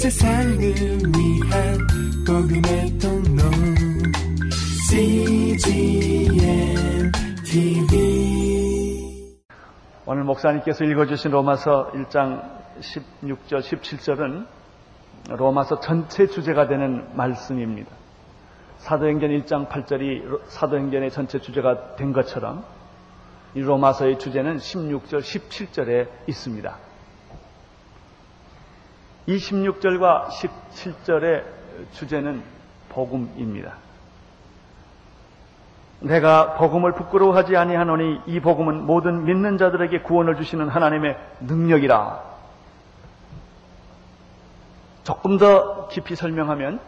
세상을 위한 복음의 통로 CGNTV. 오늘 목사님께서 읽어주신 로마서 1장 16절 17절은 로마서 전체 주제가 되는 말씀입니다. 사도행전 1장 8절이 사도행전의 전체 주제가 된 것처럼 이 로마서의 주제는 16절 17절에 있습니다. 26절과 17절의 주제는 복음입니다. 내가 복음을 부끄러워하지 아니하노니 이 복음은 모든 믿는 자들에게 구원을 주시는 하나님의 능력이라. 조금 더 깊이 설명하면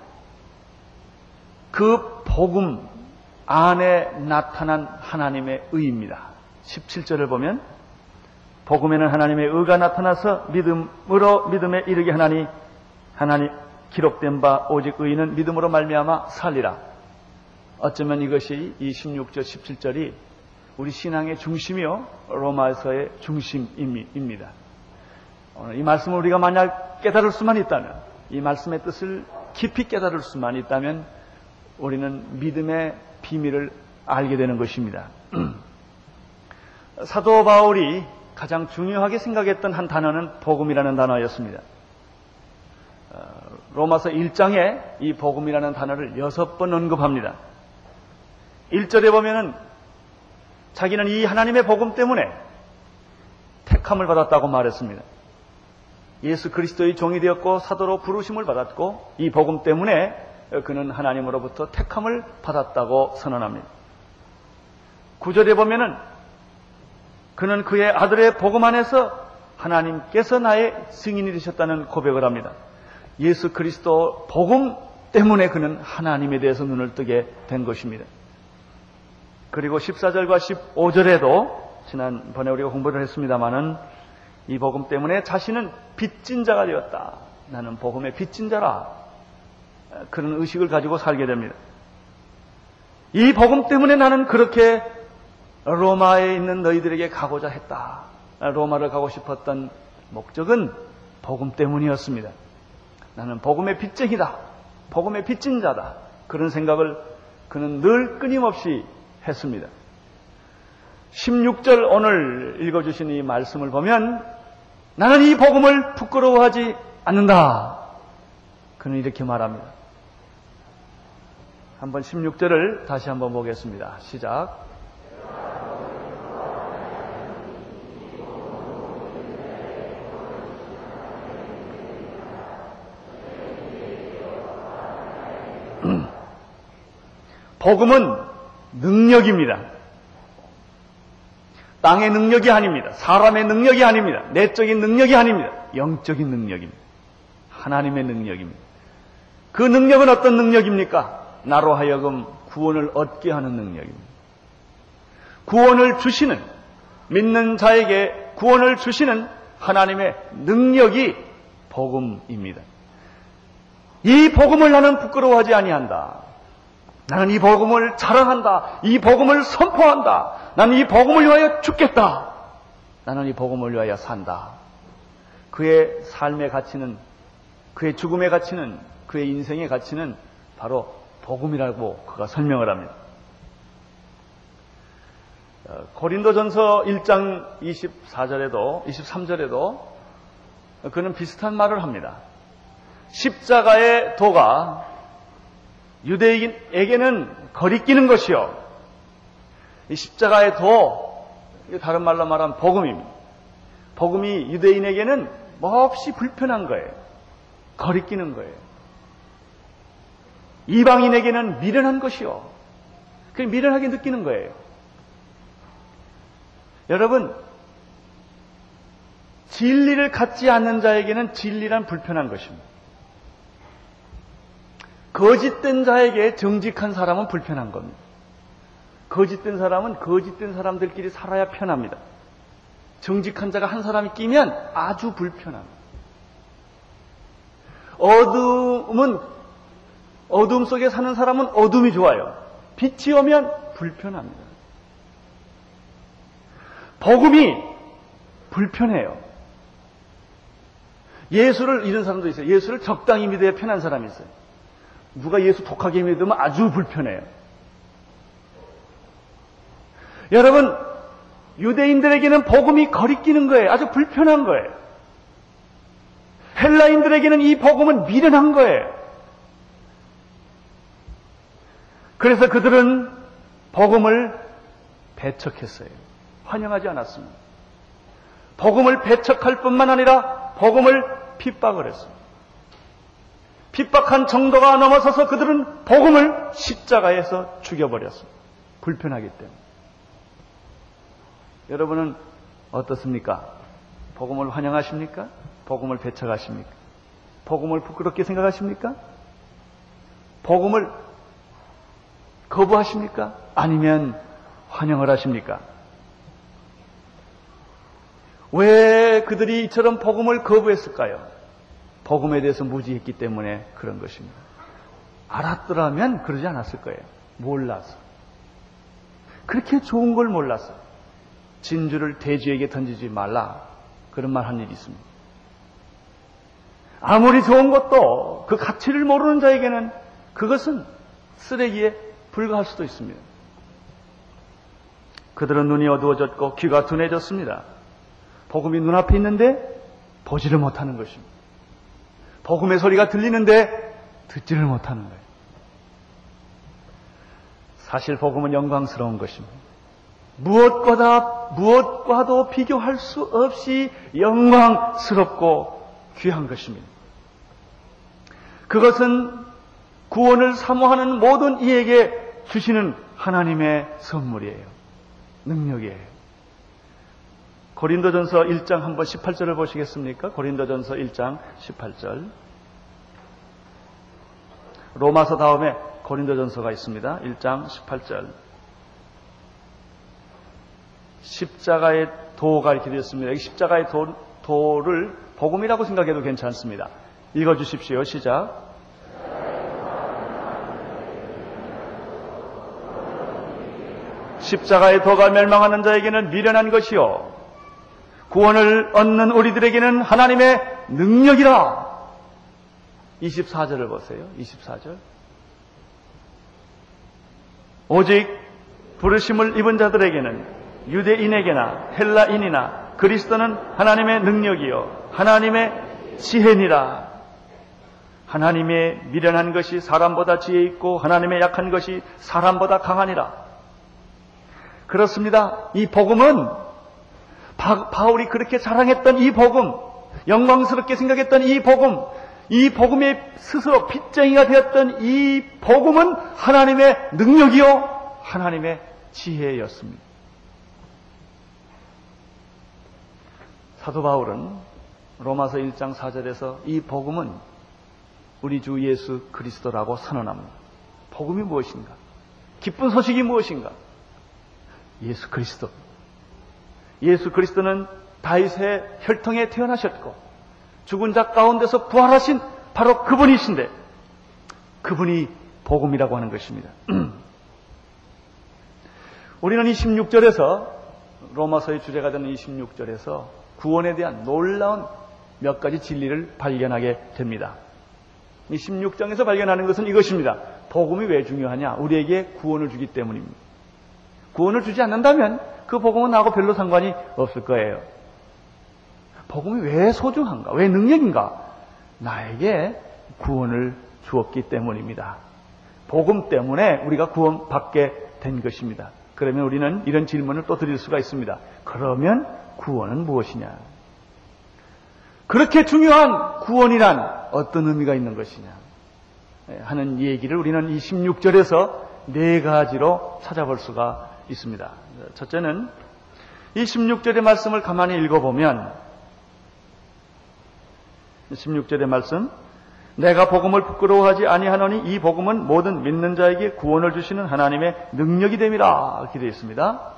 그 복음 안에 나타난 하나님의 의입니다. 17절을 보면 복음에는 하나님의 의가 나타나서 믿음으로 믿음에 이르게 하나니 하나님 기록된 바 오직 의인은 믿음으로 말미암아 살리라. 어쩌면 이것이 26절 17절이 우리 신앙의 중심이요 로마서의 중심입니다. 오늘 이 말씀을 우리가 만약 깨달을 수만 있다면, 이 말씀의 뜻을 깊이 깨달을 수만 있다면 우리는 믿음의 비밀을 알게 되는 것입니다. 사도 바울이 가장 중요하게 생각했던 한 단어는 복음이라는 단어였습니다. 로마서 1장에 이 복음이라는 단어를 6번 언급합니다. 1절에 보면은 자기는 이 하나님의 복음 때문에 택함을 받았다고 말했습니다. 예수 그리스도의 종이 되었고 사도로 부르심을 받았고 이 복음 때문에 그는 하나님으로부터 택함을 받았다고 선언합니다. 9절에 보면은 그는 그의 아들의 복음 안에서 하나님께서 나의 증인이 되셨다는 고백을 합니다. 예수 그리스도 복음 때문에 그는 하나님에 대해서 눈을 뜨게 된 것입니다. 그리고 14절과 15절에도 지난번에 우리가 공부를 했습니다마는 이 복음 때문에 자신은 빚진 자가 되었다. 나는 복음의 빚진 자라. 그런 의식을 가지고 살게 됩니다. 이 복음 때문에 나는 그렇게 로마에 있는 너희들에게 가고자 했다. 로마를 가고 싶었던 목적은 복음 때문이었습니다. 나는 복음의 빚쟁이다. 복음의 빚진 자다. 그런 생각을 그는 늘 끊임없이 했습니다. 16절 오늘 읽어주신 이 말씀을 보면 나는 이 복음을 부끄러워하지 않는다. 그는 이렇게 말합니다. 한번 16절을 다시 한번 보겠습니다. 시작. 복음은 능력입니다. 땅의 능력이 아닙니다. 사람의 능력이 아닙니다. 내적인 능력이 아닙니다. 영적인 능력입니다. 하나님의 능력입니다. 그 능력은 어떤 능력입니까? 나로 하여금 구원을 얻게 하는 능력입니다. 구원을 주시는, 믿는 자에게 구원을 주시는 하나님의 능력이 복음입니다. 이 복음을 나는 부끄러워하지 아니한다. 나는 이 복음을 자랑한다. 이 복음을 선포한다. 나는 이 복음을 위하여 죽겠다. 나는 이 복음을 위하여 산다. 그의 삶의 가치는, 그의 죽음의 가치는, 그의 인생의 가치는 바로 복음이라고 그가 설명을 합니다. 고린도전서 1장 23절에도 그는 비슷한 말을 합니다. 십자가의 도가 유대인에게는 거리끼는 것이요. 이 십자가의 도, 다른 말로 말하면 복음입니다. 복음이 유대인에게는 몹시 불편한 거예요. 거리끼는 거예요. 이방인에게는 미련한 것이요. 그냥 미련하게 느끼는 거예요. 여러분, 진리를 갖지 않는 자에게는 진리란 불편한 것입니다. 거짓된 자에게 정직한 사람은 불편한 겁니다. 거짓된 사람은 거짓된 사람들끼리 살아야 편합니다. 정직한 자가 한 사람이 끼면 아주 불편합니다. 어둠 속에 사는 사람은 어둠이 좋아요. 빛이 오면 불편합니다. 복음이 불편해요. 예수를 이런 사람도 있어요. 예수를 적당히 믿어야 편한 사람이 있어요. 누가 예수 독하게 믿으면 아주 불편해요. 여러분, 유대인들에게는 복음이 거리끼는 거예요. 아주 불편한 거예요. 헬라인들에게는 이 복음은 미련한 거예요. 그래서 그들은 복음을 배척했어요. 환영하지 않았습니다. 복음을 배척할 뿐만 아니라 복음을 핍박을 했습니다. 핍박한 정도가 넘어서서 그들은 복음을 십자가에서 죽여버렸습니다. 불편하기 때문에. 여러분은 어떻습니까? 복음을 환영하십니까? 복음을 배척하십니까? 복음을 부끄럽게 생각하십니까? 복음을 거부하십니까? 아니면 환영을 하십니까? 왜 그들이 이처럼 복음을 거부했을까요? 복음에 대해서 무지했기 때문에 그런 것입니다. 알았더라면 그러지 않았을 거예요. 몰라서. 그렇게 좋은 걸 몰라서. 진주를 돼지에게 던지지 말라. 그런 말 한 일이 있습니다. 아무리 좋은 것도 그 가치를 모르는 자에게는 그것은 쓰레기에 불과할 수도 있습니다. 그들은 눈이 어두워졌고 귀가 둔해졌습니다. 복음이 눈앞에 있는데 보지를 못하는 것입니다. 복음의 소리가 들리는데 듣지를 못하는 거예요. 사실 복음은 영광스러운 것입니다. 무엇과도 비교할 수 없이 영광스럽고 귀한 것입니다. 그것은 구원을 사모하는 모든 이에게 주시는 하나님의 선물이에요. 능력이에요. 고린도전서 1장 한번 18절을 보시겠습니까? 고린도전서 1장 18절. 로마서 다음에 고린도전서가 있습니다. 1장 18절. 십자가의 도가 이렇게 되었습니다. 여기 십자가의 도를 복음이라고 생각해도 괜찮습니다. 읽어주십시오. 시작. 십자가의 도가 멸망하는 자에게는 미련한 것이요 구원을 얻는 우리들에게는 하나님의 능력이라. 24절을 보세요. 24절. 오직 부르심을 입은 자들에게는 유대인에게나 헬라인이나 그리스도는 하나님의 능력이요 하나님의 지혜니라. 하나님의 미련한 것이 사람보다 지혜 있고 하나님의 약한 것이 사람보다 강하니라. 그렇습니다. 이 복음은 바울이 그렇게 자랑했던 이 복음, 영광스럽게 생각했던 이 복음, 이 복음에 스스로 핏쟁이가 되었던 이 복음은 하나님의 능력이요 하나님의 지혜였습니다. 사도 바울은 로마서 1장 4절에서 이 복음은 우리 주 예수 그리스도라고 선언합니다. 복음이 무엇인가? 기쁜 소식이 무엇인가? 예수 그리스도. 예수 그리스도는 다윗의 혈통에 태어나셨고 죽은 자 가운데서 부활하신 바로 그분이신데 그분이 복음이라고 하는 것입니다. 우리는 이 16절에서 로마서의 주제가 되는 이 16절에서 구원에 대한 놀라운 몇 가지 진리를 발견하게 됩니다. 이 16장에서 발견하는 것은 이것입니다. 복음이 왜 중요하냐? 우리에게 구원을 주기 때문입니다. 구원을 주지 않는다면 그 복음은 나하고 별로 상관이 없을 거예요. 복음이 왜 소중한가? 왜 능력인가? 나에게 구원을 주었기 때문입니다. 복음 때문에 우리가 구원받게 된 것입니다. 그러면 우리는 이런 질문을 또 드릴 수가 있습니다. 그러면 구원은 무엇이냐? 그렇게 중요한 구원이란 어떤 의미가 있는 것이냐? 하는 얘기를 우리는 이 16절에서 네 가지로 찾아볼 수가 있습니다. 첫째는 이 16절의 말씀을 가만히 읽어보면 16절의 말씀, 내가 복음을 부끄러워하지 아니하노니 이 복음은 모든 믿는 자에게 구원을 주시는 하나님의 능력이 됨이라. 이렇게 되어 있습니다.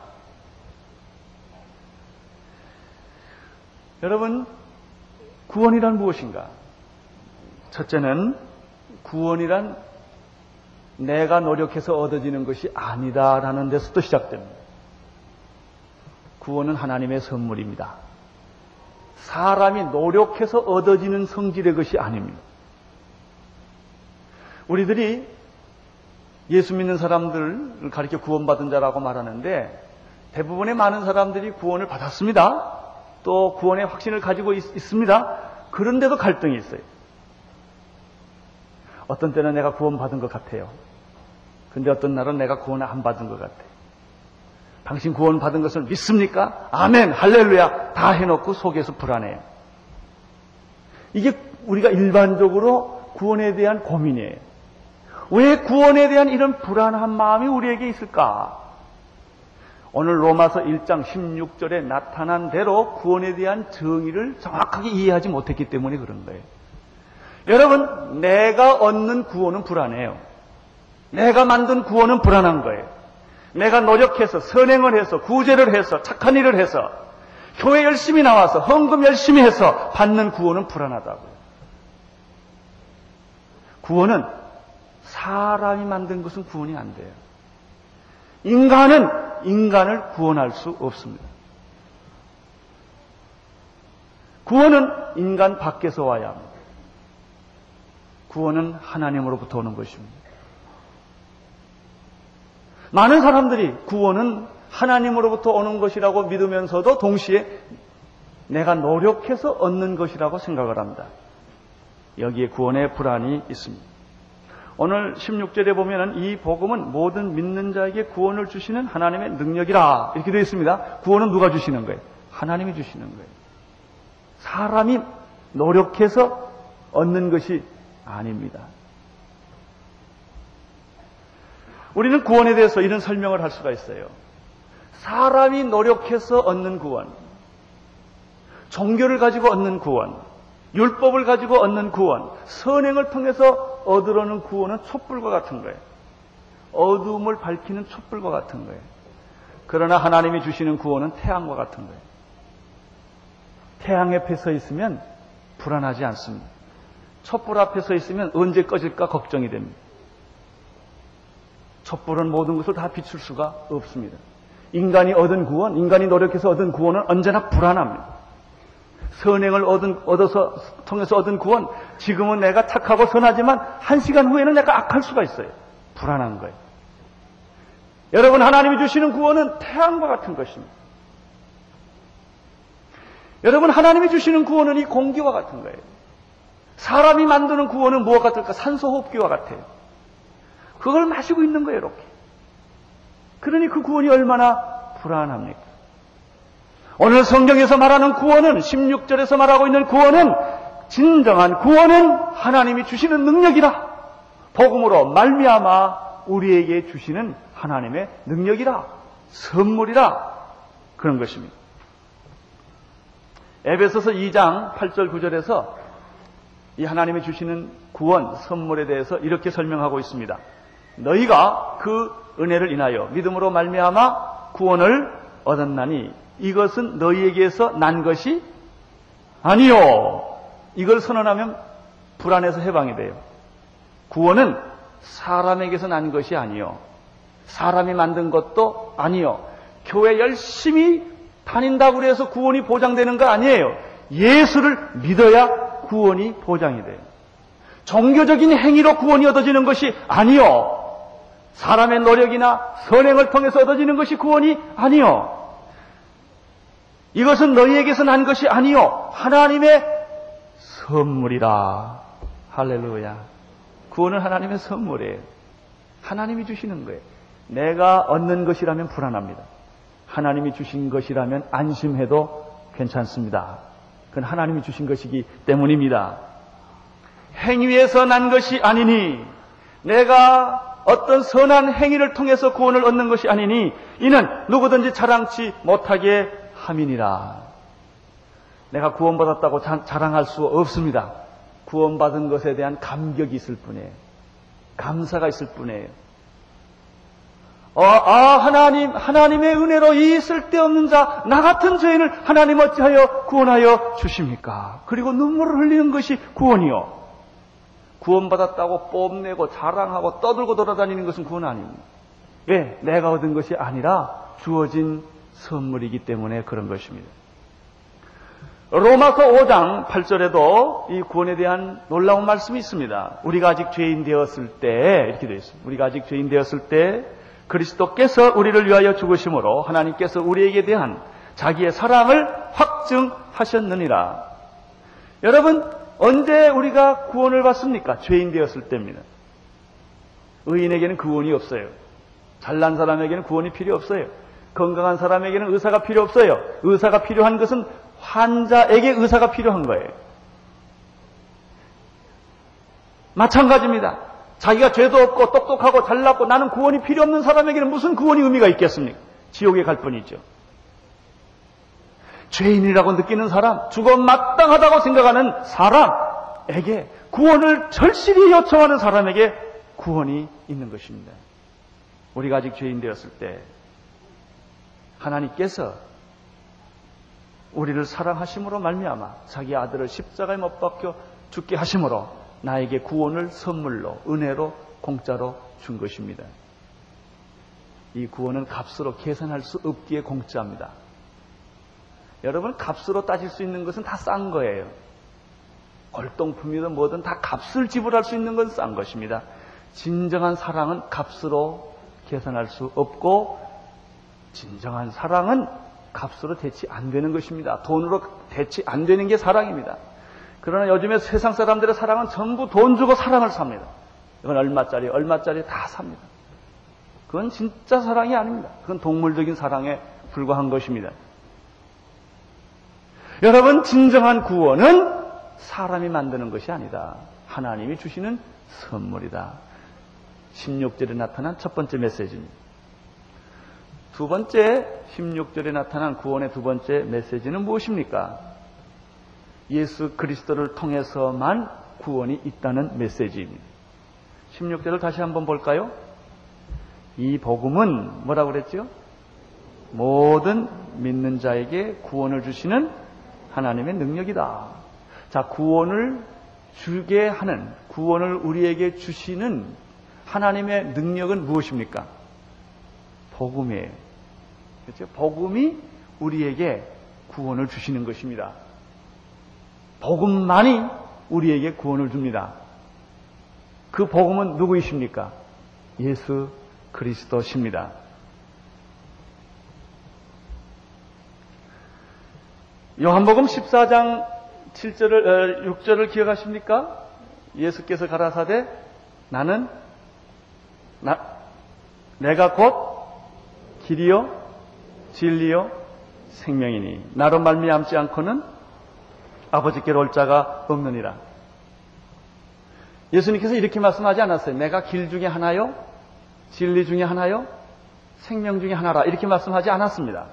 여러분, 구원이란 무엇인가? 첫째는 구원이란 내가 노력해서 얻어지는 것이 아니다라는 데서부터 시작됩니다. 구원은 하나님의 선물입니다. 사람이 노력해서 얻어지는 성질의 것이 아닙니다. 우리들이 예수 믿는 사람들을 가리켜 구원받은 자라고 말하는데 대부분의 많은 사람들이 구원을 받았습니다. 또 구원의 확신을 가지고 있습니다. 그런데도 갈등이 있어요. 어떤 때는 내가 구원받은 것 같아요. 근데 어떤 날은 내가 구원을 안 받은 것 같아요. 당신 구원받은 것을 믿습니까? 아멘, 할렐루야 다 해놓고 속에서 불안해요. 이게 우리가 일반적으로 구원에 대한 고민이에요. 왜 구원에 대한 이런 불안한 마음이 우리에게 있을까? 오늘 로마서 1장 16절에 나타난 대로 구원에 대한 정의를 정확하게 이해하지 못했기 때문에 그런 거예요. 여러분, 내가 얻는 구원은 불안해요. 내가 만든 구원은 불안한 거예요. 내가 노력해서 선행을 해서 구제를 해서 착한 일을 해서 교회 열심히 나와서 헌금 열심히 해서 받는 구원은 불안하다고요. 구원은 사람이 만든 것은 구원이 안 돼요. 인간은 인간을 구원할 수 없습니다. 구원은 인간 밖에서 와야 합니다. 구원은 하나님으로부터 오는 것입니다. 많은 사람들이 구원은 하나님으로부터 오는 것이라고 믿으면서도 동시에 내가 노력해서 얻는 것이라고 생각을 합니다. 여기에 구원의 불안이 있습니다. 오늘 16절에 보면 이 복음은 모든 믿는 자에게 구원을 주시는 하나님의 능력이라 이렇게 되어 있습니다. 구원은 누가 주시는 거예요? 하나님이 주시는 거예요. 사람이 노력해서 얻는 것이 아닙니다. 우리는 구원에 대해서 이런 설명을 할 수가 있어요. 사람이 노력해서 얻는 구원, 종교를 가지고 얻는 구원, 율법을 가지고 얻는 구원, 선행을 통해서 얻으려는 구원은 촛불과 같은 거예요. 어둠을 밝히는 촛불과 같은 거예요. 그러나 하나님이 주시는 구원은 태양과 같은 거예요. 태양 옆에 서 있으면 불안하지 않습니다. 촛불 앞에 서 있으면 언제 꺼질까 걱정이 됩니다. 촛불은 모든 것을 다 비출 수가 없습니다. 인간이 얻은 구원, 인간이 노력해서 얻은 구원은 언제나 불안합니다. 선행을 통해서 얻은 구원, 지금은 내가 착하고 선하지만 한 시간 후에는 내가 악할 수가 있어요. 불안한 거예요. 여러분, 하나님이 주시는 구원은 태양과 같은 것입니다. 여러분, 하나님이 주시는 구원은 이 공기와 같은 거예요. 사람이 만드는 구원은 무엇 같을까? 산소호흡기와 같아요. 그걸 마시고 있는 거예요, 이렇게. 그러니 그 구원이 얼마나 불안합니까? 오늘 성경에서 말하는 구원은, 16절에서 말하고 있는 구원은, 진정한 구원은 하나님이 주시는 능력이라. 복음으로 말미암아 우리에게 주시는 하나님의 능력이라. 선물이라. 그런 것입니다. 에베소서 2장 8절 9절에서 이 하나님이 주시는 구원, 선물에 대해서 이렇게 설명하고 있습니다. 너희가 그 은혜를 인하여 믿음으로 말미암아 구원을 얻었나니 이것은 너희에게서 난 것이 아니요. 이걸 선언하면 불안에서 해방이 돼요. 구원은 사람에게서 난 것이 아니요. 사람이 만든 것도 아니요. 교회 열심히 다닌다고 해서 구원이 보장되는 거 아니에요. 예수를 믿어야 구원이 보장이 돼요. 종교적인 행위로 구원이 얻어지는 것이 아니요. 사람의 노력이나 선행을 통해서 얻어지는 것이 구원이 아니요. 이것은 너희에게서 난 것이 아니요. 하나님의 선물이라. 할렐루야. 구원은 하나님의 선물이에요. 하나님이 주시는 거예요. 내가 얻는 것이라면 불안합니다. 하나님이 주신 것이라면 안심해도 괜찮습니다. 그건 하나님이 주신 것이기 때문입니다. 행위에서 난 것이 아니니 내가 어떤 선한 행위를 통해서 구원을 얻는 것이 아니니 이는 누구든지 자랑치 못하게 함이니라. 내가 구원받았다고 자랑할 수 없습니다. 구원받은 것에 대한 감격이 있을 뿐이에요. 감사가 있을 뿐이에요. 하나님의 은혜로 이 쓸데없는 자, 나 같은 죄인을 하나님 어찌하여 구원하여 주십니까? 그리고 눈물을 흘리는 것이 구원이요. 구원받았다고 뽐내고 자랑하고 떠들고 돌아다니는 것은 구원 아닙니다. 왜? 내가 얻은 것이 아니라 주어진 선물이기 때문에 그런 것입니다. 로마서 5장 8절에도 이 구원에 대한 놀라운 말씀이 있습니다. 우리가 아직 죄인 되었을 때, 이렇게 되어 있습니다. 우리가 아직 죄인 되었을 때 그리스도께서 우리를 위하여 죽으심으로 하나님께서 우리에게 대한 자기의 사랑을 확증하셨느니라. 여러분, 언제 우리가 구원을 받습니까? 죄인 되었을 때입니다. 의인에게는 구원이 없어요. 잘난 사람에게는 구원이 필요 없어요. 건강한 사람에게는 의사가 필요 없어요. 의사가 필요한 것은 환자에게 의사가 필요한 거예요. 마찬가지입니다. 자기가 죄도 없고 똑똑하고 잘났고 나는 구원이 필요 없는 사람에게는 무슨 구원이 의미가 있겠습니까? 지옥에 갈 뻔이죠. 죄인이라고 느끼는 사람, 죽어 마땅하다고 생각하는 사람에게, 구원을 절실히 요청하는 사람에게 구원이 있는 것입니다. 우리가 아직 죄인 되었을 때 하나님께서 우리를 사랑하심으로 말미암아 자기 아들을 십자가에 못 박혀 죽게 하심으로 나에게 구원을 선물로, 은혜로, 공짜로 준 것입니다. 이 구원은 값으로 계산할 수 없기에 공짜입니다. 여러분, 값으로 따질 수 있는 것은 다 싼 거예요. 골동품이든 뭐든 다 값을 지불할 수 있는 건 싼 것입니다. 진정한 사랑은 값으로 계산할 수 없고, 진정한 사랑은 값으로 대치 안 되는 것입니다. 돈으로 대치 안 되는 게 사랑입니다. 그러나 요즘에 세상 사람들의 사랑은 전부 돈 주고 사랑을 삽니다. 이건 얼마짜리 다 삽니다. 그건 진짜 사랑이 아닙니다. 그건 동물적인 사랑에 불과한 것입니다. 여러분, 진정한 구원은 사람이 만드는 것이 아니다. 하나님이 주시는 선물이다. 16절에 나타난 첫 번째 메시지입니다. 두 번째, 16절에 나타난 구원의 두 번째 메시지는 무엇입니까? 예수 그리스도를 통해서만 구원이 있다는 메시지입니다. 16절을 다시 한번 볼까요? 이 복음은 뭐라고 그랬죠? 모든 믿는 자에게 구원을 주시는 하나님의 능력이다. 자, 구원을 주게 하는, 구원을 우리에게 주시는 하나님의 능력은 무엇입니까? 복음이에요. 그렇죠? 복음이 우리에게 구원을 주시는 것입니다. 복음만이 우리에게 구원을 줍니다. 그 복음은 누구이십니까? 예수 그리스도십니다. 요한복음 14장 6절을 기억하십니까? 예수께서 가라사대 내가 곧 길이요 진리요 생명이니 나로 말미암지 않고는 아버지께로 올 자가 없느니라. 예수님께서 이렇게 말씀하지 않았어요. 내가 길 중에 하나요, 진리 중에 하나요, 생명 중에 하나라, 이렇게 말씀하지 않았습니다.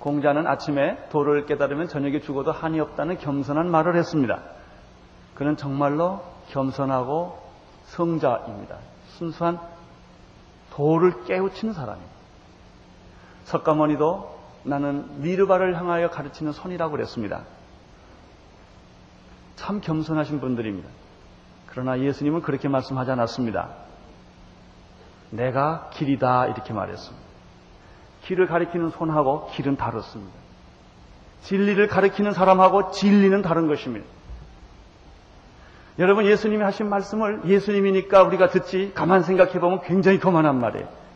공자는 아침에 도를 깨달으면 저녁에 죽어도 한이 없다는 겸손한 말을 했습니다. 그는 정말로 겸손하고 성자입니다. 순수한 도를 깨우치는 사람입니다. 석가모니도 나는 미르바를 향하여 가르치는 손이라고 그랬습니다. 참 겸손하신 분들입니다. 그러나 예수님은 그렇게 말씀하지 않았습니다. 내가 길이다, 이렇게 말했습니다. 길을 가리키는 손하고 길은 다릅니다. 진리를 가리키는 사람하고 진리는 다른 것입니다. 여러분, 예수님이 하신 말씀을 예수님이니까 우리가 듣지, 가만 생각해보면 굉장히 교만한 말이에요.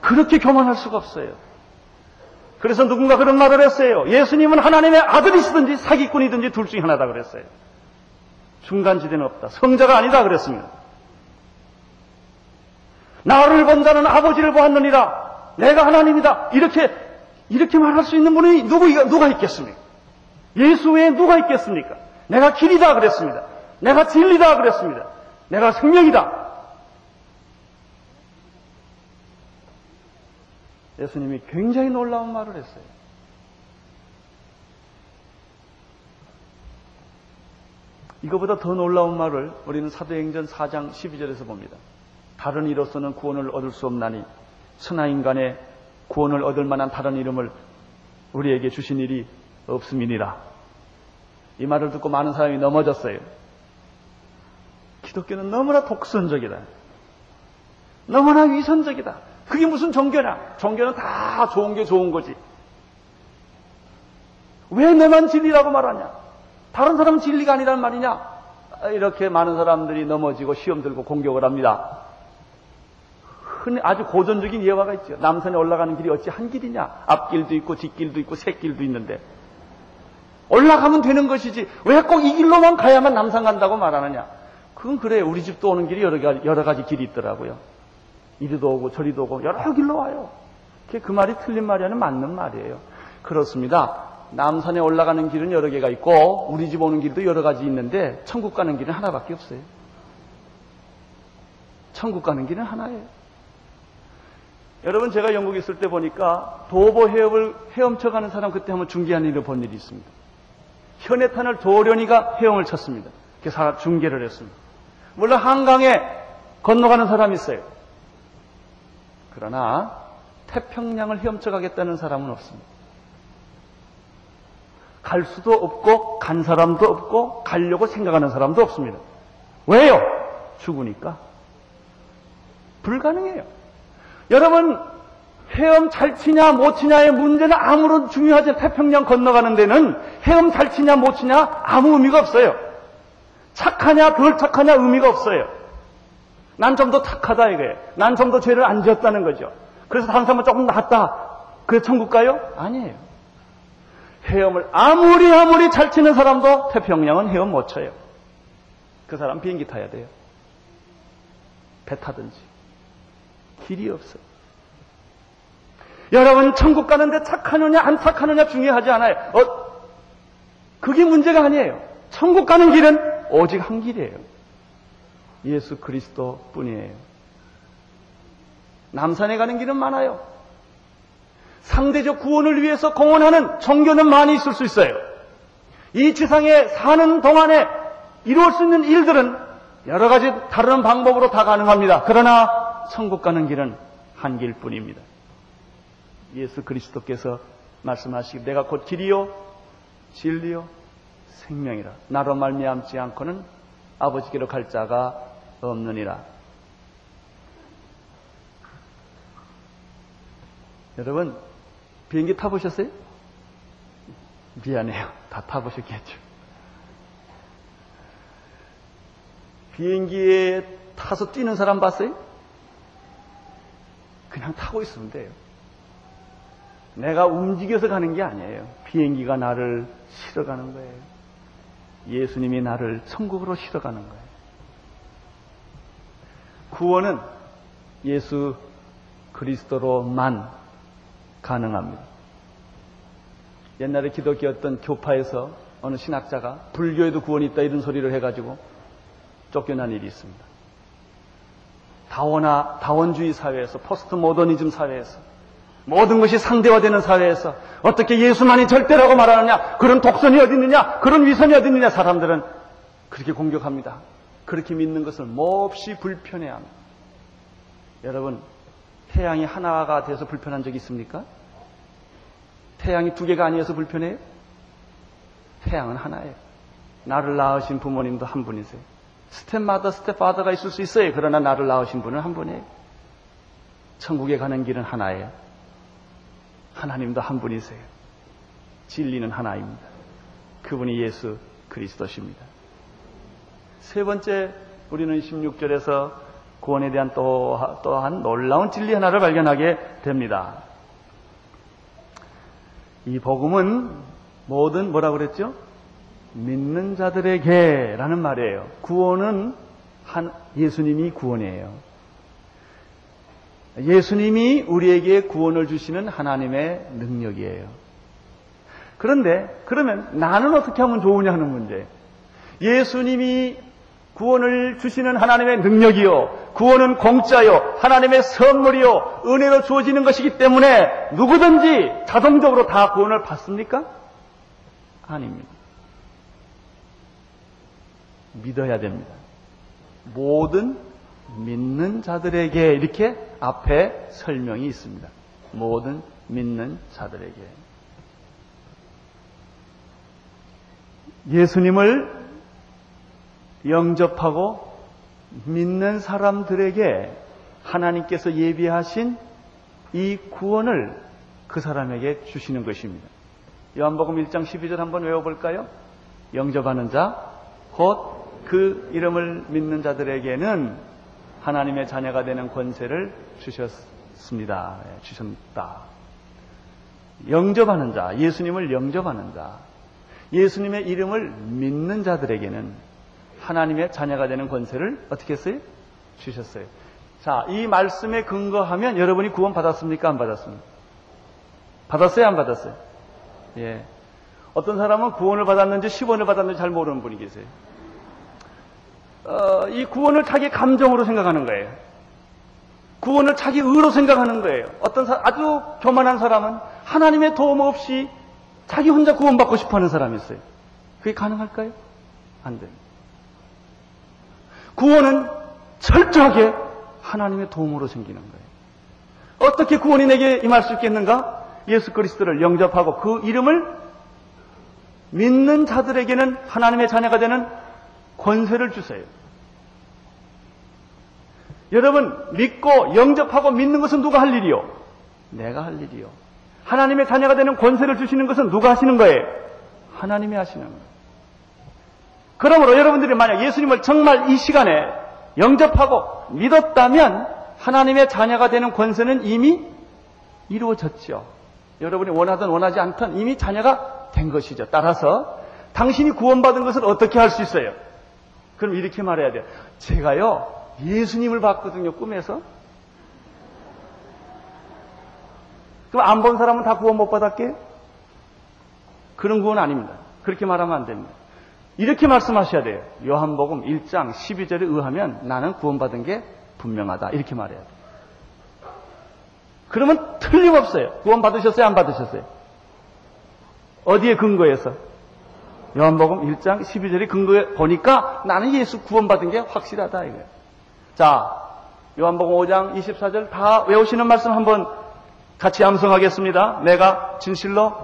그렇게 교만할 수가 없어요. 그래서 누군가 그런 말을 했어요. 예수님은 하나님의 아들이시든지 사기꾼이든지 둘 중에 하나다 그랬어요. 중간지대는 없다. 성자가 아니다 그랬습니다. 나를 본 자는 아버지를 보았느니라. 내가 하나님이다. 이렇게 말할 수 있는 분이 누가 있겠습니까? 예수 외에 누가 있겠습니까? 내가 길이다 그랬습니다. 내가 진리다 그랬습니다. 내가 생명이다. 예수님이 굉장히 놀라운 말을 했어요. 이거보다 더 놀라운 말을 우리는 사도행전 4장 12절에서 봅니다. 다른 이로서는 구원을 얻을 수 없나니 천하 인간의 구원을 얻을 만한 다른 이름을 우리에게 주신 일이 없음이니라. 이 말을 듣고 많은 사람이 넘어졌어요. 기독교는 너무나 독선적이다. 너무나 위선적이다. 그게 무슨 종교냐? 종교는 다 좋은 게 좋은 거지. 왜 내만 진리라고 말하냐? 다른 사람은 진리가 아니란 말이냐? 이렇게 많은 사람들이 넘어지고 시험 들고 공격을 합니다. 아주 고전적인 예화가 있죠. 남산에 올라가는 길이 어찌 한 길이냐? 앞길도 있고 뒷길도 있고 샛길도 있는데 올라가면 되는 것이지 왜 꼭 이 길로만 가야만 남산 간다고 말하느냐? 그건 그래요. 우리 집도 오는 길이 여러 가지 길이 있더라고요. 이리도 오고 저리도 오고 여러 길로 와요. 그 말이 틀린 말이 아니라 맞는 말이에요. 그렇습니다. 남산에 올라가는 길은 여러 개가 있고 우리 집 오는 길도 여러 가지 있는데 천국 가는 길은 하나밖에 없어요. 천국 가는 길은 하나예요. 여러분, 제가 영국에 있을 때 보니까 도보 해협을 헤엄쳐가는 사람, 그때 한번 중계하는 일을 본 일이 있습니다. 현해탄을 도련이가 헤엄을 쳤습니다. 그래서 중계를 했습니다. 물론 한강에 건너가는 사람이 있어요. 그러나 태평양을 헤엄쳐가겠다는 사람은 없습니다. 갈 수도 없고 간 사람도 없고 가려고 생각하는 사람도 없습니다. 왜요? 죽으니까. 불가능해요. 여러분, 헤엄 잘 치냐 못 치냐의 문제는 아무런 중요하지 않아요. 태평양 건너가는 데는 헤엄 잘 치냐 못 치냐 아무 의미가 없어요. 착하냐 덜 착하냐 의미가 없어요. 난 좀 더 착하다 이거예요. 난 좀 더 죄를 안 지었다는 거죠. 그래서 다른 사람은 조금 낫다 그래서 천국 가요? 아니에요. 헤엄을 아무리 잘 치는 사람도 태평양은 헤엄 못 쳐요. 그 사람 비행기 타야 돼요. 배 타든지. 길이 없어요. 여러분, 천국 가는데 착하느냐 안 착하느냐 중요하지 않아요. 그게 문제가 아니에요. 천국 가는 길은 오직 한 길이에요. 예수 그리스도 뿐이에요. 남산에 가는 길은 많아요. 상대적 구원을 위해서 공헌하는 종교는 많이 있을 수 있어요. 이 지상에 사는 동안에 이룰 수 있는 일들은 여러 가지 다른 방법으로 다 가능합니다. 그러나 천국 가는 길은 한 길뿐입니다. 예수 그리스도께서 말씀하시길 내가 곧 길이요 진리요 생명이라 나로 말미암지 않고는 아버지께로 갈 자가 없느니라. 여러분, 비행기 타보셨어요? 미안해요. 다 타보셨겠죠. 비행기에 타서 뛰는 사람 봤어요? 그냥 타고 있으면 돼요. 내가 움직여서 가는 게 아니에요. 비행기가 나를 실어가는 거예요. 예수님이 나를 천국으로 실어가는 거예요. 구원은 예수 그리스도로만 가능합니다. 옛날에 기독교였던 교파에서 어느 신학자가 불교에도 구원이 있다 이런 소리를 해가지고 쫓겨난 일이 있습니다. 다원주의 사회에서, 포스트 모더니즘 사회에서, 모든 것이 상대화되는 사회에서 어떻게 예수만이 절대라고 말하느냐, 그런 독선이 어디 있느냐, 그런 위선이 어디 있느냐, 사람들은 그렇게 공격합니다. 그렇게 믿는 것을 몹시 불편해합니다. 여러분, 태양이 하나가 돼서 불편한 적이 있습니까? 태양이 두 개가 아니어서 불편해요? 태양은 하나예요. 나를 낳으신 부모님도 한 분이세요. 스텝마더, 스텝파더가 있을 수 있어요. 그러나 나를 낳으신 분은 한 분이에요. 천국에 가는 길은 하나예요. 하나님도 한 분이세요. 진리는 하나입니다. 그분이 예수 그리스도십니다. 세 번째, 우리는 16절에서 구원에 대한 또한 놀라운 진리 하나를 발견하게 됩니다. 이 복음은 모든, 뭐라고 그랬죠? 믿는 자들에게 라는 말이에요. 구원은 예수님이 구원이에요. 예수님이 우리에게 구원을 주시는 하나님의 능력이에요. 그런데 그러면 나는 어떻게 하면 좋으냐 하는 문제. 예수님이 구원을 주시는 하나님의 능력이요, 구원은 공짜요, 하나님의 선물이요, 은혜로 주어지는 것이기 때문에 누구든지 자동적으로 다 구원을 받습니까? 아닙니다. 믿어야 됩니다. 모든 믿는 자들에게, 이렇게 앞에 설명이 있습니다. 모든 믿는 자들에게. 예수님을 영접하고 믿는 사람들에게 하나님께서 예비하신 이 구원을 그 사람에게 주시는 것입니다. 요한복음 1장 12절 한번 외워볼까요? 영접하는 자, 곧 그 이름을 믿는 자들에게는 하나님의 자녀가 되는 권세를 주셨습니다. 주셨다. 영접하는 자, 예수님을 영접하는 자, 예수님의 이름을 믿는 자들에게는 하나님의 자녀가 되는 권세를 어떻게 했어요? 주셨어요. 자, 이 말씀에 근거하면 여러분이 구원 받았습니까? 안 받았습니까? 받았어요? 안 받았어요? 예. 어떤 사람은 구원을 받았는지 10원을 받았는지 잘 모르는 분이 계세요. 이 구원을 자기 감정으로 생각하는 거예요. 구원을 자기 의로 생각하는 거예요. 어떤 아주 교만한 사람은 하나님의 도움 없이 자기 혼자 구원받고 싶어하는 사람이 있어요. 그게 가능할까요? 안 됩니다. 구원은 철저하게 하나님의 도움으로 생기는 거예요. 어떻게 구원이 내게 임할 수 있겠는가? 예수 그리스도를 영접하고 그 이름을 믿는 자들에게는 하나님의 자녀가 되는 권세를 주세요. 여러분, 믿고 영접하고 믿는 것은 누가 할 일이요? 내가 할 일이요. 하나님의 자녀가 되는 권세를 주시는 것은 누가 하시는 거예요? 하나님이 하시는 거예요. 그러므로 여러분들이 만약 예수님을 정말 이 시간에 영접하고 믿었다면 하나님의 자녀가 되는 권세는 이미 이루어졌죠. 여러분이 원하든 원하지 않든 이미 자녀가 된 것이죠. 따라서 당신이 구원받은 것을 어떻게 할 수 있어요? 그럼 이렇게 말해야 돼요. 제가요, 예수님을 봤거든요, 꿈에서. 그럼 안 본 사람은 다 구원 못 받았게? 그런 구원 아닙니다. 그렇게 말하면 안 됩니다. 이렇게 말씀하셔야 돼요. 요한복음 1장 12절에 의하면 나는 구원받은 게 분명하다. 이렇게 말해야 돼요. 그러면 틀림없어요. 구원 받으셨어요? 안 받으셨어요? 어디에 근거해서? 요한복음 1장 12절에 근거해 보니까 나는 예수 구원받은 게 확실하다. 이거예요. 자, 요한복음 5장 24절 다 외우시는 말씀 한번 같이 암송하겠습니다. 내가 진실로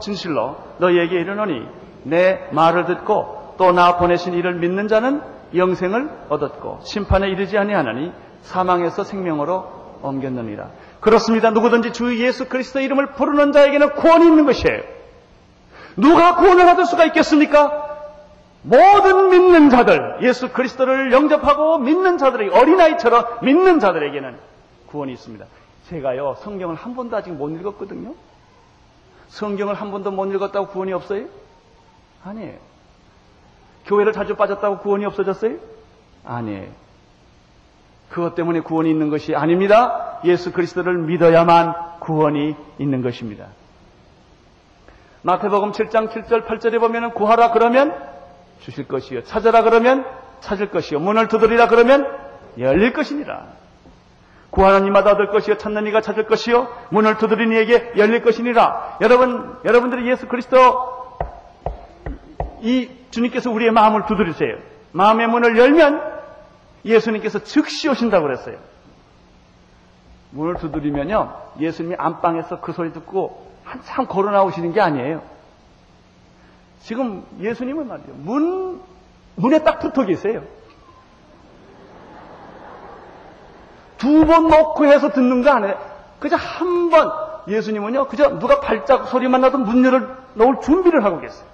너희에게 이르노니 내 말을 듣고 또 나 보내신 이를 믿는 자는 영생을 얻었고 심판에 이르지 아니하나니 사망에서 생명으로 옮겼느니라. 그렇습니다. 누구든지 주 예수 그리스도 이름을 부르는 자에게는 구원이 있는 것이에요. 누가 구원을 받을 수가 있겠습니까? 모든 믿는 자들, 예수 그리스도를 영접하고 믿는 자들에게, 어린아이처럼 믿는 자들에게는 구원이 있습니다. 제가요, 성경을 한 번도 아직 못 읽었거든요. 성경을 한 번도 못 읽었다고 구원이 없어요? 아니에요. 교회를 자주 빠졌다고 구원이 없어졌어요? 아니에요. 그것 때문에 구원이 있는 것이 아닙니다. 예수 그리스도를 믿어야만 구원이 있는 것입니다. 마태복음 7장 7절 8절에 보면 구하라 그러면 주실 것이요, 찾으라 그러면 찾을 것이요, 문을 두드리라 그러면 열릴 것이니라. 구하는 이마다 얻을 것이요, 찾는 이가 찾을 것이요, 문을 두드리는 이에게 열릴 것이니라. 여러분들이 예수 그리스도, 이 주님께서 우리의 마음을 두드리세요. 마음의 문을 열면 예수님께서 즉시 오신다고 그랬어요. 문을 두드리면요, 예수님이 안방에서 그 소리 듣고 한참 걸어 나오시는 게 아니에요. 지금 예수님은 말이죠, 문에 딱 붙어 계세요. 두 번 놓고 해서 듣는 거 아니에요. 그저 한 번. 예수님은요, 그저 누가 발자국 소리만 나도 문 열어 놓을 준비를 하고 계세요.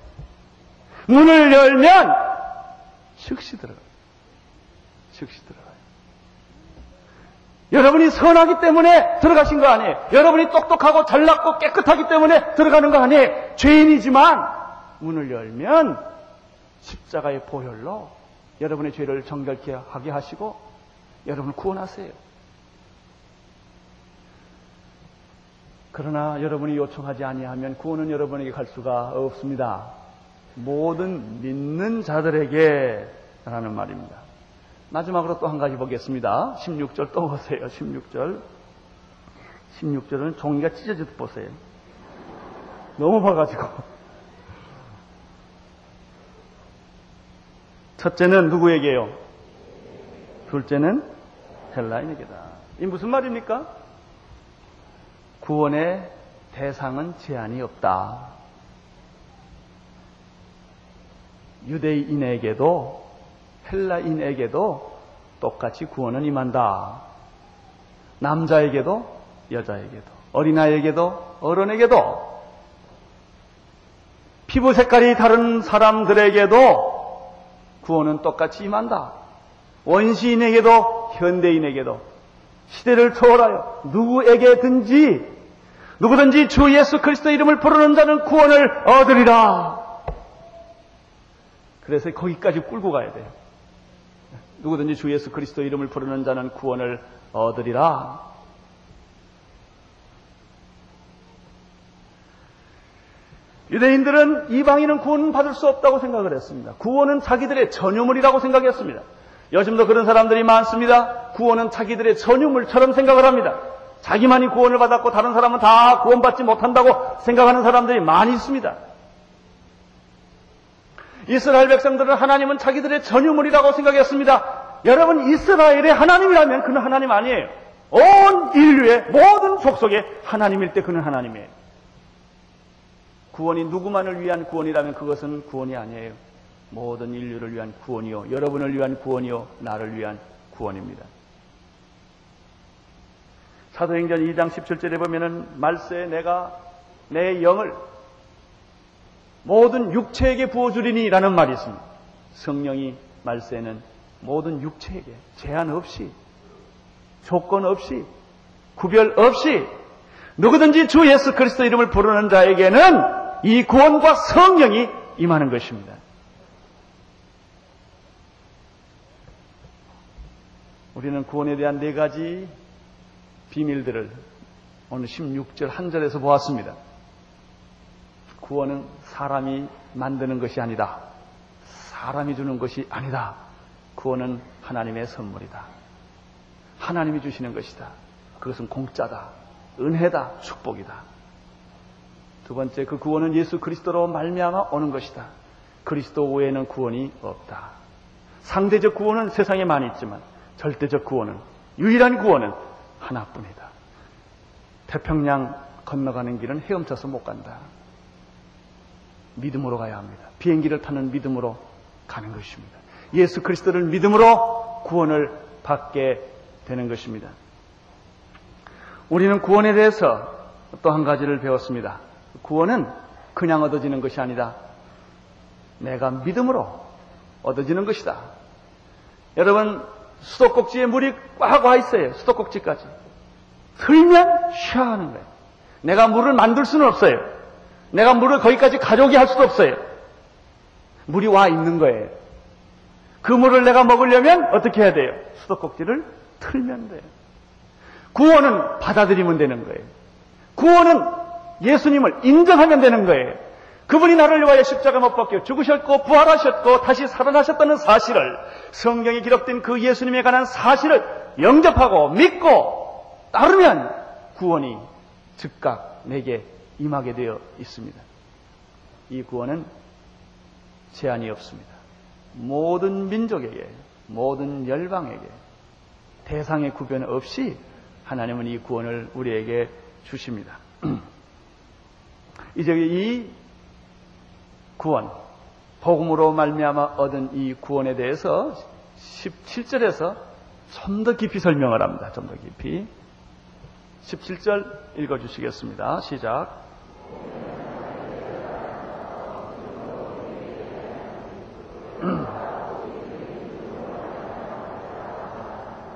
문을 열면 즉시 들어가요. 즉시 들어가요. 여러분이 선하기 때문에 들어가신 거 아니에요. 여러분이 똑똑하고 잘났고 깨끗하기 때문에 들어가는 거 아니에요. 죄인이지만 문을 열면 십자가의 보혈로 여러분의 죄를 정결케 하게 하시고 여러분을 구원하세요. 그러나 여러분이 요청하지 아니하면 구원은 여러분에게 갈 수가 없습니다. 모든 믿는 자들에게 라는 말입니다. 마지막으로 또 한 가지 보겠습니다. 16절 또 보세요. 16절은 종이가 찢어지듯 보세요. 너무 봐가지고. 첫째는 누구에게요? 둘째는 헬라인에게다. 이 무슨 말입니까? 구원의 대상은 제한이 없다. 유대인에게도 헬라인에게도 똑같이 구원은 임한다. 남자에게도 여자에게도 어린아이에게도 어른에게도. 피부 색깔이 다른 사람들에게도 구원은 똑같이 임한다. 원시인에게도 현대인에게도 시대를 초월하여 누구에게든지 누구든지 주 예수 그리스도의 이름을 부르는 자는 구원을 얻으리라. 그래서 거기까지 끌고 가야 돼요. 누구든지 주 예수 그리스도의 이름을 부르는 자는 구원을 얻으리라. 유대인들은 이방인은 구원 받을 수 없다고 생각을 했습니다. 구원은 자기들의 전유물이라고 생각했습니다. 요즘도 그런 사람들이 많습니다. 구원은 자기들의 전유물처럼 생각을 합니다. 자기만이 구원을 받았고 다른 사람은 다 구원받지 못한다고 생각하는 사람들이 많이 있습니다. 이스라엘 백성들은 하나님은 자기들의 전유물이라고 생각했습니다. 여러분, 이스라엘의 하나님이라면 그는 하나님 아니에요. 온 인류의 모든 족속의 하나님일 때 그는 하나님이에요. 구원이 누구만을 위한 구원이라면 그것은 구원이 아니에요. 모든 인류를 위한 구원이요, 여러분을 위한 구원이요, 나를 위한 구원입니다. 사도행전 2장 17절에 보면은 말세에 내가 내 영을 모든 육체에게 부어주리니라는 말이 있습니다. 성령이 말세에는 모든 육체에게 제한 없이, 조건 없이, 구별 없이 누구든지 주 예수 그리스도 이름을 부르는 자에게는 이 구원과 성령이 임하는 것입니다. 우리는 구원에 대한 네 가지 비밀들을 오늘 16절 한 절에서 보았습니다. 구원은 사람이 만드는 것이 아니다. 사람이 주는 것이 아니다. 구원은 하나님의 선물이다. 하나님이 주시는 것이다. 그것은 공짜다. 은혜다. 축복이다. 두 번째, 그 구원은 예수 그리스도로 말미암아 오는 것이다. 그리스도 외에는 구원이 없다. 상대적 구원은 세상에 많이 있지만 절대적 구원은, 유일한 구원은 하나뿐이다. 태평양 건너가는 길은 헤엄쳐서 못 간다. 믿음으로 가야 합니다. 비행기를 타는 믿음으로 가는 것입니다. 예수 그리스도를 믿음으로 구원을 받게 되는 것입니다. 우리는 구원에 대해서 또 한 가지를 배웠습니다. 구원은 그냥 얻어지는 것이 아니다. 내가 믿음으로 얻어지는 것이다. 여러분, 수도꼭지에 물이 꽉 와 있어요. 수도꼭지까지. 흘면 쉬어 하는 거예요. 내가 물을 만들 수는 없어요. 내가 물을 거기까지 가져오게 할 수도 없어요. 물이 와 있는 거예요. 그 물을 내가 먹으려면 어떻게 해야 돼요? 수도꼭지를 틀면 돼요. 구원은 받아들이면 되는 거예요. 구원은 예수님을 인정하면 되는 거예요. 그분이 나를 위하여 십자가 못 박혀 죽으셨고 부활하셨고 다시 살아나셨다는 사실을, 성경에 기록된 그 예수님에 관한 사실을 영접하고 믿고 따르면 구원이 즉각 내게 임하게 되어 있습니다. 이 구원은 제한이 없습니다. 모든 민족에게, 모든 열방에게 대상의 구별 없이 하나님은 이 구원을 우리에게 주십니다. 이제 이 구원, 복음으로 말미암아 얻은 이 구원에 대해서 17절에서 좀 더 깊이 설명을 합니다. 좀 더 깊이. 17절 읽어주시겠습니다. 시작.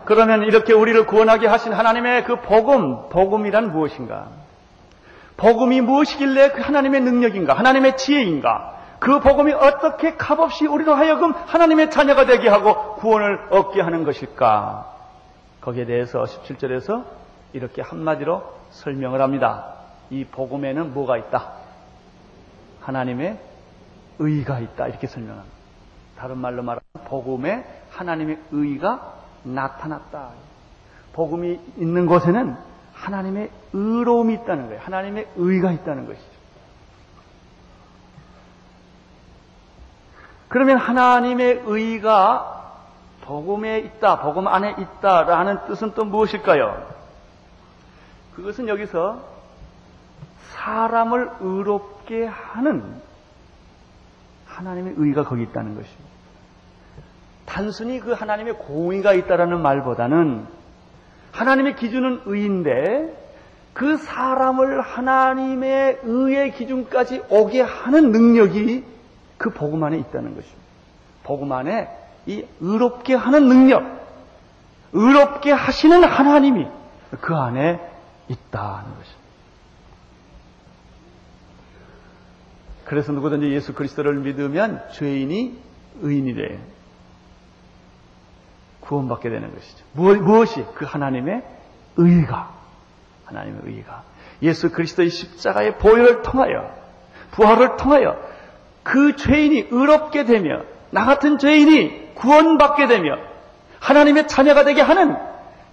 그러면 이렇게 우리를 구원하게 하신 하나님의 그 복음, 복음이란 무엇인가? 복음이 무엇이길래 그 하나님의 능력인가? 하나님의 지혜인가? 그 복음이 어떻게 값없이 우리로 하여금 하나님의 자녀가 되게 하고 구원을 얻게 하는 것일까? 거기에 대해서 17절에서 이렇게 한마디로 설명을 합니다. 이 복음에는 뭐가 있다? 하나님의 의가 있다. 이렇게 설명합니다. 다른 말로 말하면 복음에 하나님의 의가 나타났다. 복음이 있는 곳에는 하나님의 의로움이 있다는 거예요. 하나님의 의가 있다는 것이죠. 그러면 하나님의 의가 복음에 있다, 복음 안에 있다라는 뜻은 또 무엇일까요? 그것은 여기서 사람을 의롭게 하는 하나님의 의가 거기 있다는 것입니다. 단순히 그 하나님의 공의가 있다라는 말보다는 하나님의 기준은 의인데 그 사람을 하나님의 의의 기준까지 오게 하는 능력이 그 복음 안에 있다는 것입니다. 복음 안에 이 의롭게 하는 능력, 의롭게 하시는 하나님이 그 안에 있다는 것입니다. 그래서 누구든지 예수 그리스도를 믿으면 죄인이 의인이 돼요. 구원받게 되는 것이죠. 무엇이? 그 하나님의 의가, 하나님의 의가 예수 그리스도의 십자가의 보혈을 통하여, 부활을 통하여 그 죄인이 의롭게 되며, 나 같은 죄인이 구원받게 되며 하나님의 자녀가 되게 하는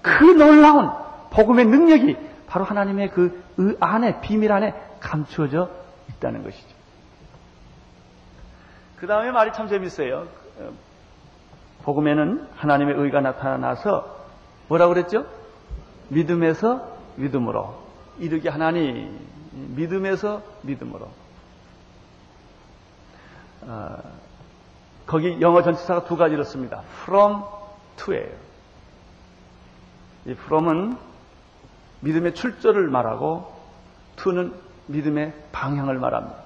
그 놀라운 복음의 능력이 바로 하나님의 그 의 안에, 비밀 안에 감추어져 있다는 것이죠. 그 다음에 말이 참 재밌어요. 복음에는 하나님의 의가 나타나서 뭐라고 그랬죠? 믿음에서 믿음으로 이르게 하나니, 믿음에서 믿음으로. 거기 영어 전치사가 두 가지를 씁니다. From to예요. 이 from은 믿음의 출처를 말하고 to는 믿음의 방향을 말합니다.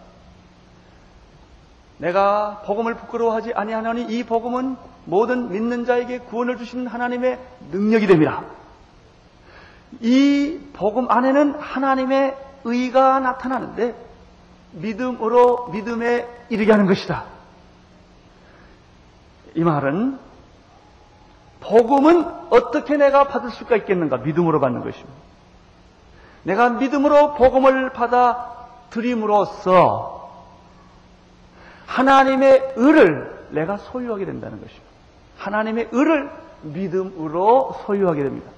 내가 복음을 부끄러워하지 아니하노니 이 복음은 모든 믿는 자에게 구원을 주시는 하나님의 능력이 됩니다. 이 복음 안에는 하나님의 의가 나타나는데 믿음으로 믿음에 이르게 하는 것이다. 이 말은 복음은 어떻게 내가 받을 수가 있겠는가? 믿음으로 받는 것입니다. 내가 믿음으로 복음을 받아들임으로써 하나님의 의를 내가 소유하게 된다는 것입니다. 하나님의 의를 믿음으로 소유하게 됩니다.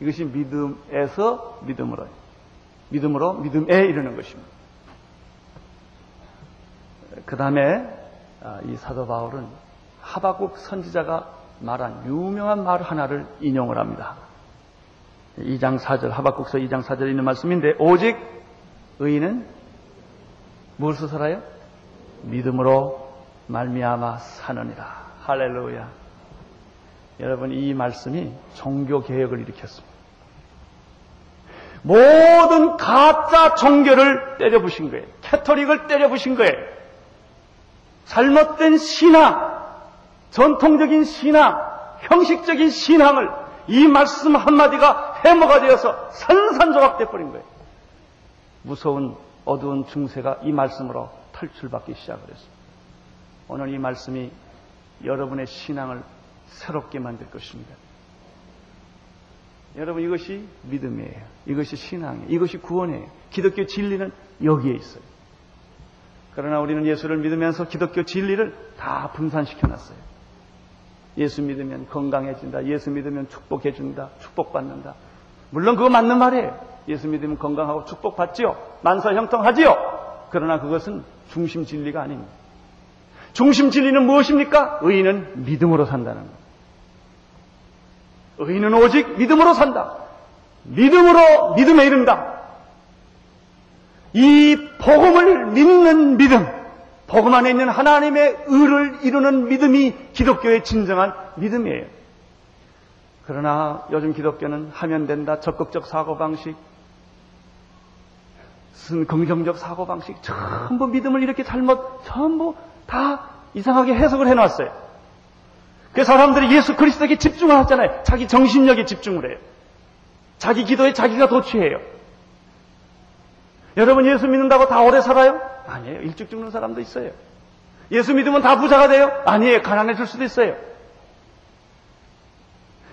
이것이 믿음에서 믿음으로, 믿음으로 믿음에 이르는 것입니다. 그 다음에 이 사도 바울은 하박국 선지자가 말한 유명한 말 하나를 인용을 합니다. 2장 4절, 하박국서 2장 4절에 있는 말씀인데, 오직 의인은 무엇으로 살아요? 믿음으로 말미암아 사느니라. 할렐루야. 여러분, 이 말씀이 종교개혁을 일으켰습니다. 모든 가짜 종교를 때려부신 거예요. 캐토릭을 때려부신 거예요. 잘못된 신앙, 전통적인 신앙, 형식적인 신앙을 이 말씀 한마디가 해머가 되어서 산산조각돼버린 거예요. 무서운 어두운 중세가 이 말씀으로 탈출받기 시작을 했습니다. 오늘 이 말씀이 여러분의 신앙을 새롭게 만들 것입니다. 여러분, 이것이 믿음이에요. 이것이 신앙이에요. 이것이 구원이에요. 기독교 진리는 여기에 있어요. 그러나 우리는 예수를 믿으면서 기독교 진리를 다 분산시켜놨어요. 예수 믿으면 건강해진다. 예수 믿으면 축복해준다. 축복받는다. 물론 그거 맞는 말이에요. 예수 믿으면 건강하고 축복받지요. 만사형통하지요. 그러나 그것은 중심 진리가 아닙니다. 중심 진리는 무엇입니까? 의인은 믿음으로 산다는 것. 의인은 오직 믿음으로 산다. 믿음으로 믿음에 이른다. 이 복음을 믿는 믿음, 복음 안에 있는 하나님의 의를 이루는 믿음이 기독교의 진정한 믿음이에요. 그러나 요즘 기독교는 하면 된다, 적극적 사고방식, 긍정적 사고방식, 전부 믿음을 이렇게 잘못, 전부 다 이상하게 해석을 해놨어요. 그 사람들이 예수 그리스도에게 집중을 하잖아요. 자기 정신력에 집중을 해요. 자기 기도에 자기가 도취해요. 여러분, 예수 믿는다고 다 오래 살아요? 아니에요. 일찍 죽는 사람도 있어요. 예수 믿으면 다 부자가 돼요? 아니에요. 가난해질 수도 있어요.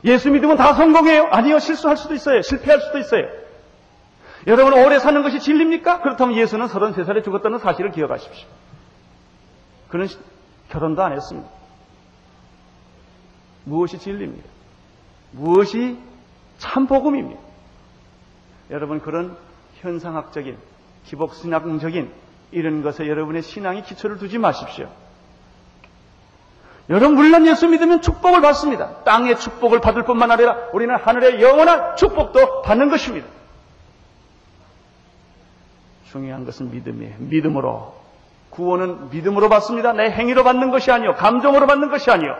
예수 믿으면 다 성공해요? 아니요. 실수할 수도 있어요. 실패할 수도 있어요. 여러분, 오래 사는 것이 진리입니까? 그렇다면 예수는 33살에 죽었다는 사실을 기억하십시오. 그는 결혼도 안 했습니다. 무엇이 진리입니까? 무엇이 참 복음입니까? 여러분, 그런 현상학적인, 기복신학적인 이런 것에 여러분의 신앙이 기초를 두지 마십시오. 여러분, 물론 예수 믿으면 축복을 받습니다. 땅의 축복을 받을 뿐만 아니라 우리는 하늘의 영원한 축복도 받는 것입니다. 중요한 것은 믿음이에요. 믿음으로. 구원은 믿음으로 받습니다. 내 행위로 받는 것이 아니요, 감정으로 받는 것이 아니요,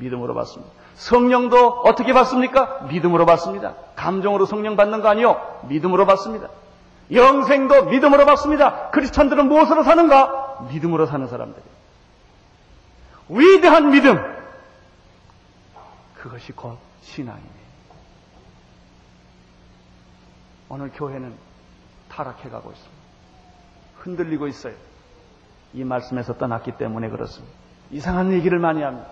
믿음으로 받습니다. 성령도 어떻게 받습니까? 믿음으로 받습니다. 감정으로 성령 받는 거 아니요. 믿음으로 받습니다. 영생도 믿음으로 받습니다. 크리스천들은 무엇으로 사는가? 믿음으로 사는 사람들이에요. 위대한 믿음. 그것이 곧 신앙입니다. 오늘 교회는 타락해가고 있습니다. 흔들리고 있어요. 이 말씀에서 떠났기 때문에 그렇습니다. 이상한 얘기를 많이 합니다.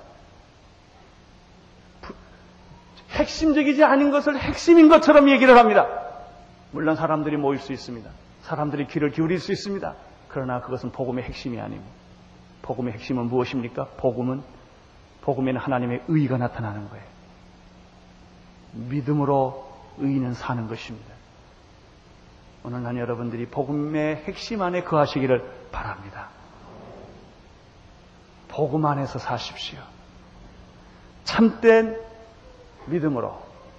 핵심적이지 않은 것을 핵심인 것처럼 얘기를 합니다. 물론 사람들이 모일 수 있습니다. 사람들이 귀를 기울일 수 있습니다. 그러나 그것은 복음의 핵심이 아닙니다. 복음의 핵심은 무엇입니까? 복음에는 하나님의 의의가 나타나는 거예요. 믿음으로 의의는 사는 것입니다. 오늘 난 여러분들이 복음의 핵심 안에 거하시기를 바랍니다. 복음 안에서 사십시오. 참된 믿음으로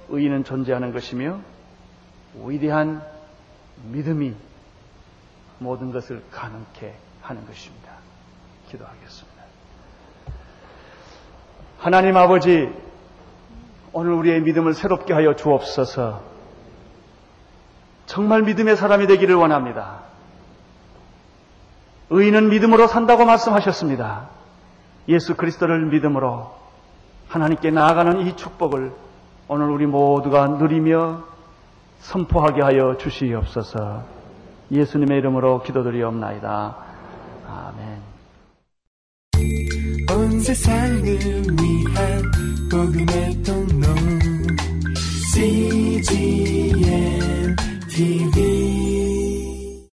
의인은 존재하는 것이며 위대한 믿음이 모든 것을 가능케 하는 것입니다. 기도하겠습니다. 하나님 아버지, 오늘 우리의 믿음을 새롭게 하여 주옵소서. 정말 믿음의 사람이 되기를 원합니다. 의인은 믿음으로 산다고 말씀하셨습니다. 예수 그리스도를 믿음으로 하나님께 나아가는 이 축복을 오늘 우리 모두가 누리며 선포하게 하여 주시옵소서. 예수님의 이름으로 기도드리옵나이다. 아멘. 온 세상을 위한 복음의 통로 CGNTV